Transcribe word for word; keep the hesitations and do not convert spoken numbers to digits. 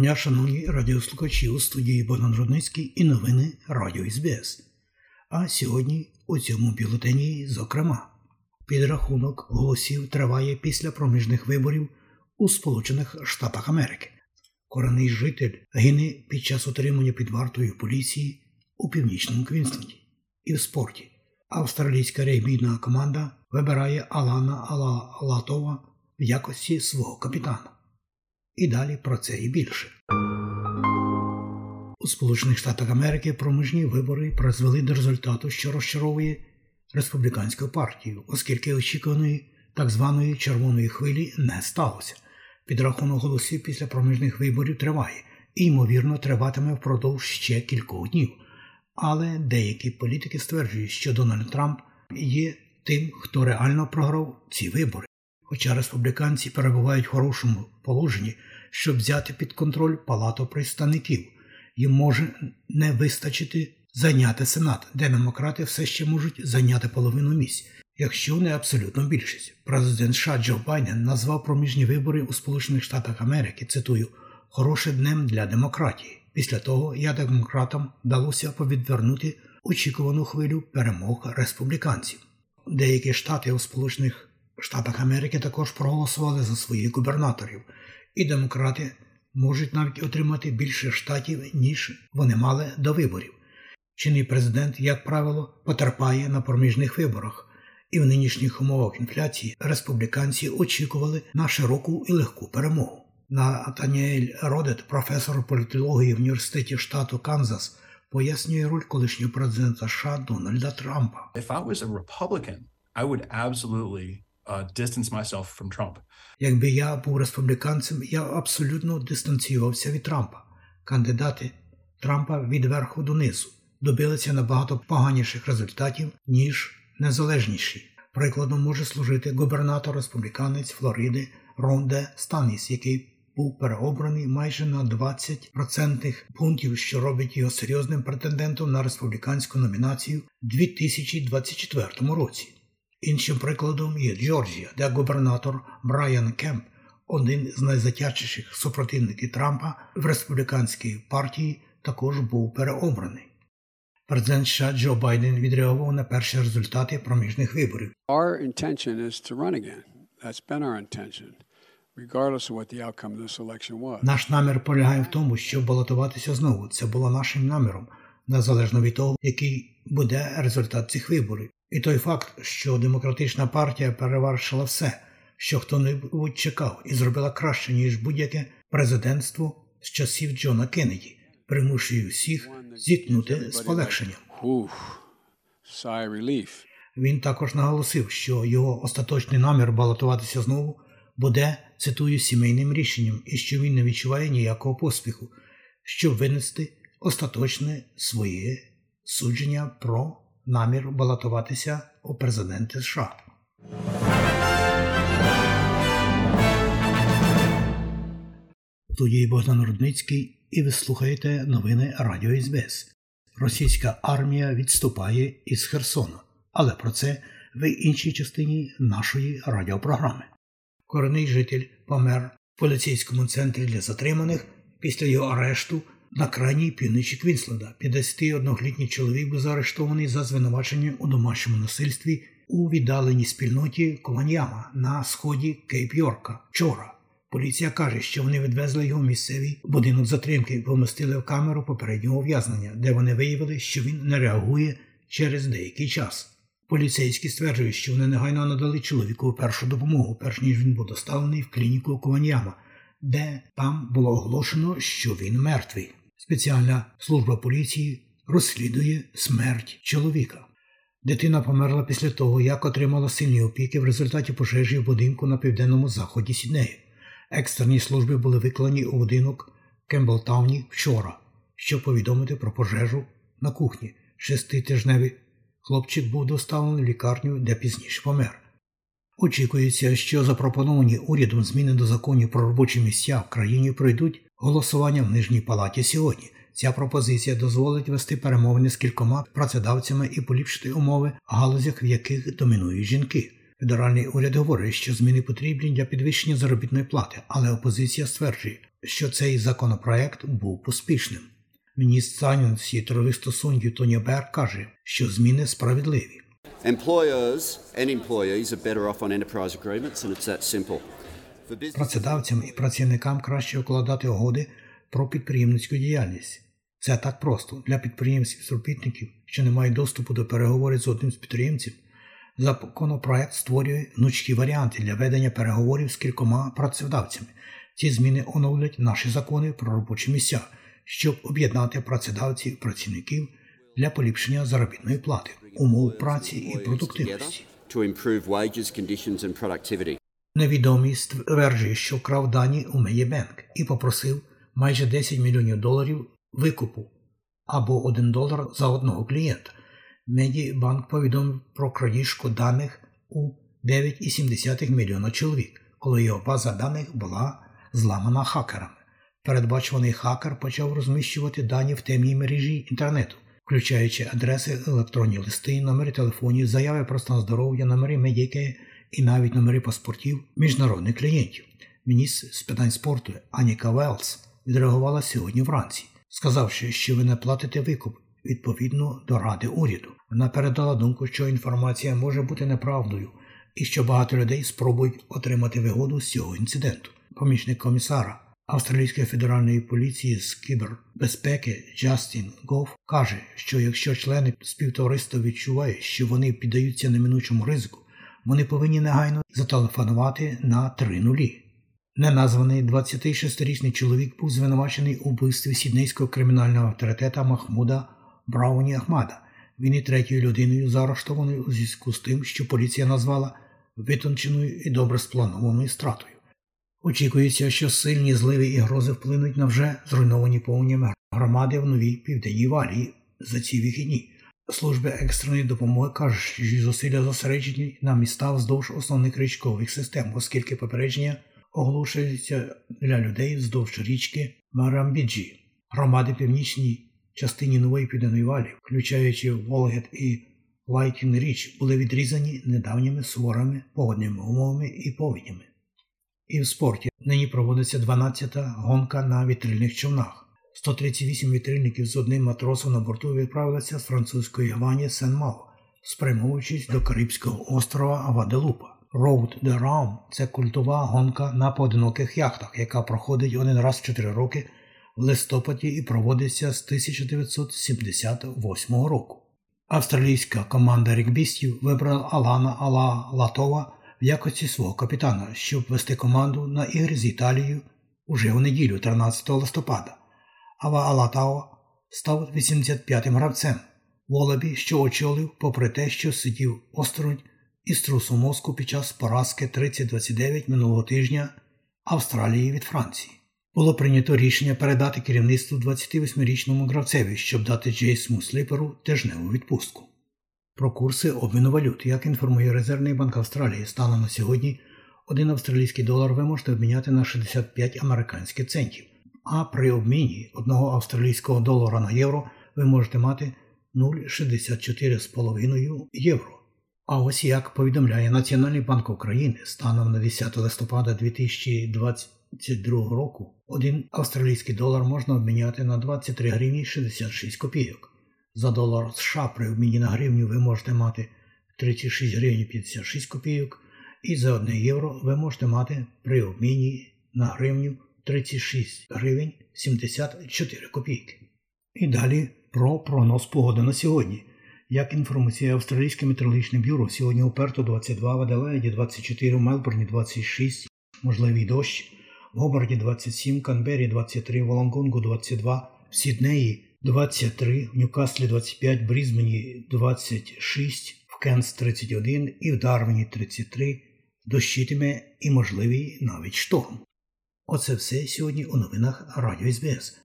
дня, шановні радіослухачі, у студії Богдан Рудницький і новини Радіо ес бе ес. А сьогодні у цьому бюлетені, зокрема, підрахунок голосів триває після проміжних виборів у Сполучених Штатах Америки. Корінний житель гине під час утримання під вартою поліції у північному Квінсленді. І в спорті. Австралійська регбійна команда вибирає Алана Алатова в якості свого капітана. І далі про це і більше. У Сполучених Штатах Америки проміжні вибори призвели до результату, що розчаровує республіканську партію, оскільки очікуваної так званої червоної хвилі не сталося. Підрахунок голосів після проміжних виборів триває і, ймовірно, триватиме впродовж ще кількох днів. Але деякі політики стверджують, що Дональд Трамп є тим, хто реально програв ці вибори. Хоча республіканці перебувають в хорошому положенні, щоб взяти під контроль Палату представників. Їм може не вистачити зайняти Сенат, де демократи все ще можуть зайняти половину місць, якщо не абсолютну більшість. Президент США Джо Байден назвав проміжні вибори у Сполучених Штатах Америки, цитую, «хорошим днем для демократії», після того, як демократам вдалося повідвернути очікувану хвилю перемог республіканців. Деякі штати у Сполучених Штатах Америки також проголосували за своїх губернаторів, і демократи можуть навіть отримати більше штатів, ніж вони мали до виборів. Чинний президент, як правило, потерпає на проміжних виборах, і в нинішніх умовах інфляції республіканці очікували на широку і легку перемогу. Натаніель Родет, професор політології в університеті штату Канзас, пояснює роль колишнього президента США Дональда Трампа. Якби я був республіканцем, я абсолютно дистанціювався від Трампа. Кандидати Трампа від верху до низу добилися набагато поганіших результатів, ніж незалежніші. Прикладом може служити губернатор-республіканець Флориди Рон Десантіс, який був переобраний майже на двадцять відсотків пунктів, що робить його серйозним претендентом на республіканську номінацію у дві тисячі двадцять четвертому році. Іншим прикладом є Джорджія, де губернатор Брайан Кемп, один з найзатятіших супротивників Трампа в республіканській партії, також був переобраний. Президент США Джо Байден відреагував на перші результати проміжних виборів. Our intention is to run again. That's been our intention, regardless of what the outcome of this election was. Наш намір полягає в тому, щоб балотуватися знову. Це було нашим наміром, незалежно від того, який буде результат цих виборів. І той факт, що демократична партія перевершила все, що хто-небудь чекав, і зробила краще, ніж будь-яке президентство з часів Джона Кеннеді, примушує всіх зітхнути з полегшенням. Він також наголосив, що його остаточний намір балотуватися знову буде, цитую, сімейним рішенням, і що він не відчуває ніякого поспіху, щоб винести остаточне своє судження про намір балотуватися у президенти США. Тут є Богдан Рудницький, і ви слухаєте новини Радіо ес бе ес. Російська армія відступає із Херсона, але про це в іншій частині нашої радіопрограми. Корінний житель помер в поліцейському центрі для затриманих після його арешту на крайній півночі Квінсленда. п'ятдесятиоднолітній чоловік був заарештований за звинувачення у домашньому насильстві у віддаленій спільноті Кованьяма на сході Кейп-Йорка вчора. Поліція каже, що вони відвезли його в місцевий будинок затримки і помістили в камеру попереднього ув'язнення, де вони виявили, що він не реагує через деякий час. Поліцейські стверджують, що вони негайно надали чоловіку першу допомогу, перш ніж він був доставлений в клініку Кованьяма, де там було оголошено, що він мертвий. Спеціальна служба поліції розслідує смерть чоловіка. Дитина померла після того, як отримала сильні опіки в результаті пожежі в будинку на південному заході Сіднею. Екстрені служби були викликані у будинок в Кемпбеллтауні вчора, щоб повідомити про пожежу на кухні. Шеститижневий хлопчик був доставлений в лікарню, де пізніше помер. Очікується, що запропоновані урядом зміни до законів про робочі місця в країні пройдуть голосування в Нижній Палаті сьогодні. Ця пропозиція дозволить вести перемовини з кількома працедавцями і поліпшити умови в галузях, в яких домінують жінки. Федеральний уряд говорить, що зміни потрібні для підвищення заробітної плати, але опозиція стверджує, що цей законопроект був поспішним. Міністр фінансів і трудових стосунків Тоні Бер каже, що зміни справедливі. Працедавцям і працівникам краще укладати угоди про підприємницьку діяльність. Це так просто. Для підприємців-співробітників, що не мають доступу до переговорів з одним з підприємців, законопроект створює гнучкі варіанти для ведення переговорів з кількома працедавцями. Ці зміни оновлять наші закони про робочі місця, щоб об'єднати працедавців і працівників для поліпшення заробітної плати, умов праці і продуктивності. Невідомий стверджує, що вкрав дані у Медібанк і попросив майже десять мільйонів доларів викупу або один долар за одного клієнта. Медібанк повідомив про крадіжку даних у дев'ять цілих сім десятих мільйона чоловік, коли його база даних була зламана хакерами. Передбачуваний хакер почав розміщувати дані в темній мережі інтернету, включаючи адреси, електронні листи, номери телефонів, заяви про стан здоров'я, номери медики і навіть номери паспортів міжнародних клієнтів. Міністр з питань спорту Аніка Велс відреагувала сьогодні вранці, сказавши, що ви не платите викуп відповідно до ради уряду. Вона передала думку, що інформація може бути неправдою і що багато людей спробують отримати вигоду з цього інциденту. Помічник комісара Австралійської федеральної поліції з кібербезпеки Джастін Гофф каже, що якщо члени співтовариства відчувають, що вони піддаються неминучому ризику, вони повинні негайно зателефонувати на три нуль. Неназваний двадцятишестирічний чоловік був звинувачений у вбивстві сіднейського кримінального авторитета Махмуда Брауні Ахмада. Він є третьою людиною, заарештованою у зв'язку з тим, що поліція назвала витонченою і добре спланованою стратою. Очікується, що сильні зливи і грози вплинуть на вже зруйновані повнями громади в Новій Південній Валії за ці вихідні. Служби екстреної допомоги кажуть, що зусилля зосереджені на міста вздовж основних річкових систем, оскільки попередження оголошується для людей вздовж річки Маламбіджі. Громади північній частині Нової Південної Валії, включаючи Волгет і Лайтін Річ, були відрізані недавніми суворими погодними умовами і повенями. І в спорті нині проводиться дванадцята гонка на вітрильних човнах. сто тридцять вісім вітрильників з одним матросом на борту відправилися з французької гавані Сен-Мало, спрямовуючись до Карибського острова Гваделупа. Route du Rhum – це культова гонка на поодиноких яхтах, яка проходить один раз в чотири роки в листопаді і проводиться з тисяча дев'ятсот сімдесят восьмого року. Австралійська команда регбістів вибрала Алана Алатова в якості свого капітана, щоб вести команду на ігри з Італією уже у неділю, тринадцятого листопада. Ава Алатао став вісімдесят п'ятим гравцем Волобі, що очолив, попри те, що сидів осторонь із трусу мозку під час поразки тридцять двадцять дев'ять минулого тижня Австралії від Франції. Було прийнято рішення передати керівництву двадцятивосьмирічному гравцеві, щоб дати Джейсму Сліперу тижневу відпустку. Про курси обміну валют, як інформує Резервний банк Австралії, станом на сьогодні один австралійський долар ви можете обміняти на шістдесят п'ять американських центів, а при обміні одного австралійського долара на євро ви можете мати нуль цілих шістдесят чотири сотих євро. А ось як повідомляє Національний банк України, станом на десяте листопада дві тисячі двадцять другого року один австралійський долар можна обміняти на двадцять три гривні шістдесят шість копійок. За долар США при обміні на гривню ви можете мати тридцять шість гривень п'ятдесят шість копійок, і за одне євро ви можете мати при обміні на гривню тридцять шість гривень сімдесят чотири копійки. І далі про прогноз погоди на сьогодні. Як інформує Австралійське метеорологічне бюро, сьогодні у Перто двадцять два, в Аделаїді двадцять чотири, в Мельбурні двадцять шість, можливий дощ, в Гобарті двадцять сім, Канберрі двадцять три, в Волонгонгу двадцять два, в Сіднеї двадцять три, в Ньюкаслі двадцять п'ять, в Брізбені двадцять шість, в Кенс тридцять один і в Дарвіні тридцять три. Дощитиме і можливий навіть шторм. Оце все сьогодні у новинах Радіо СБС.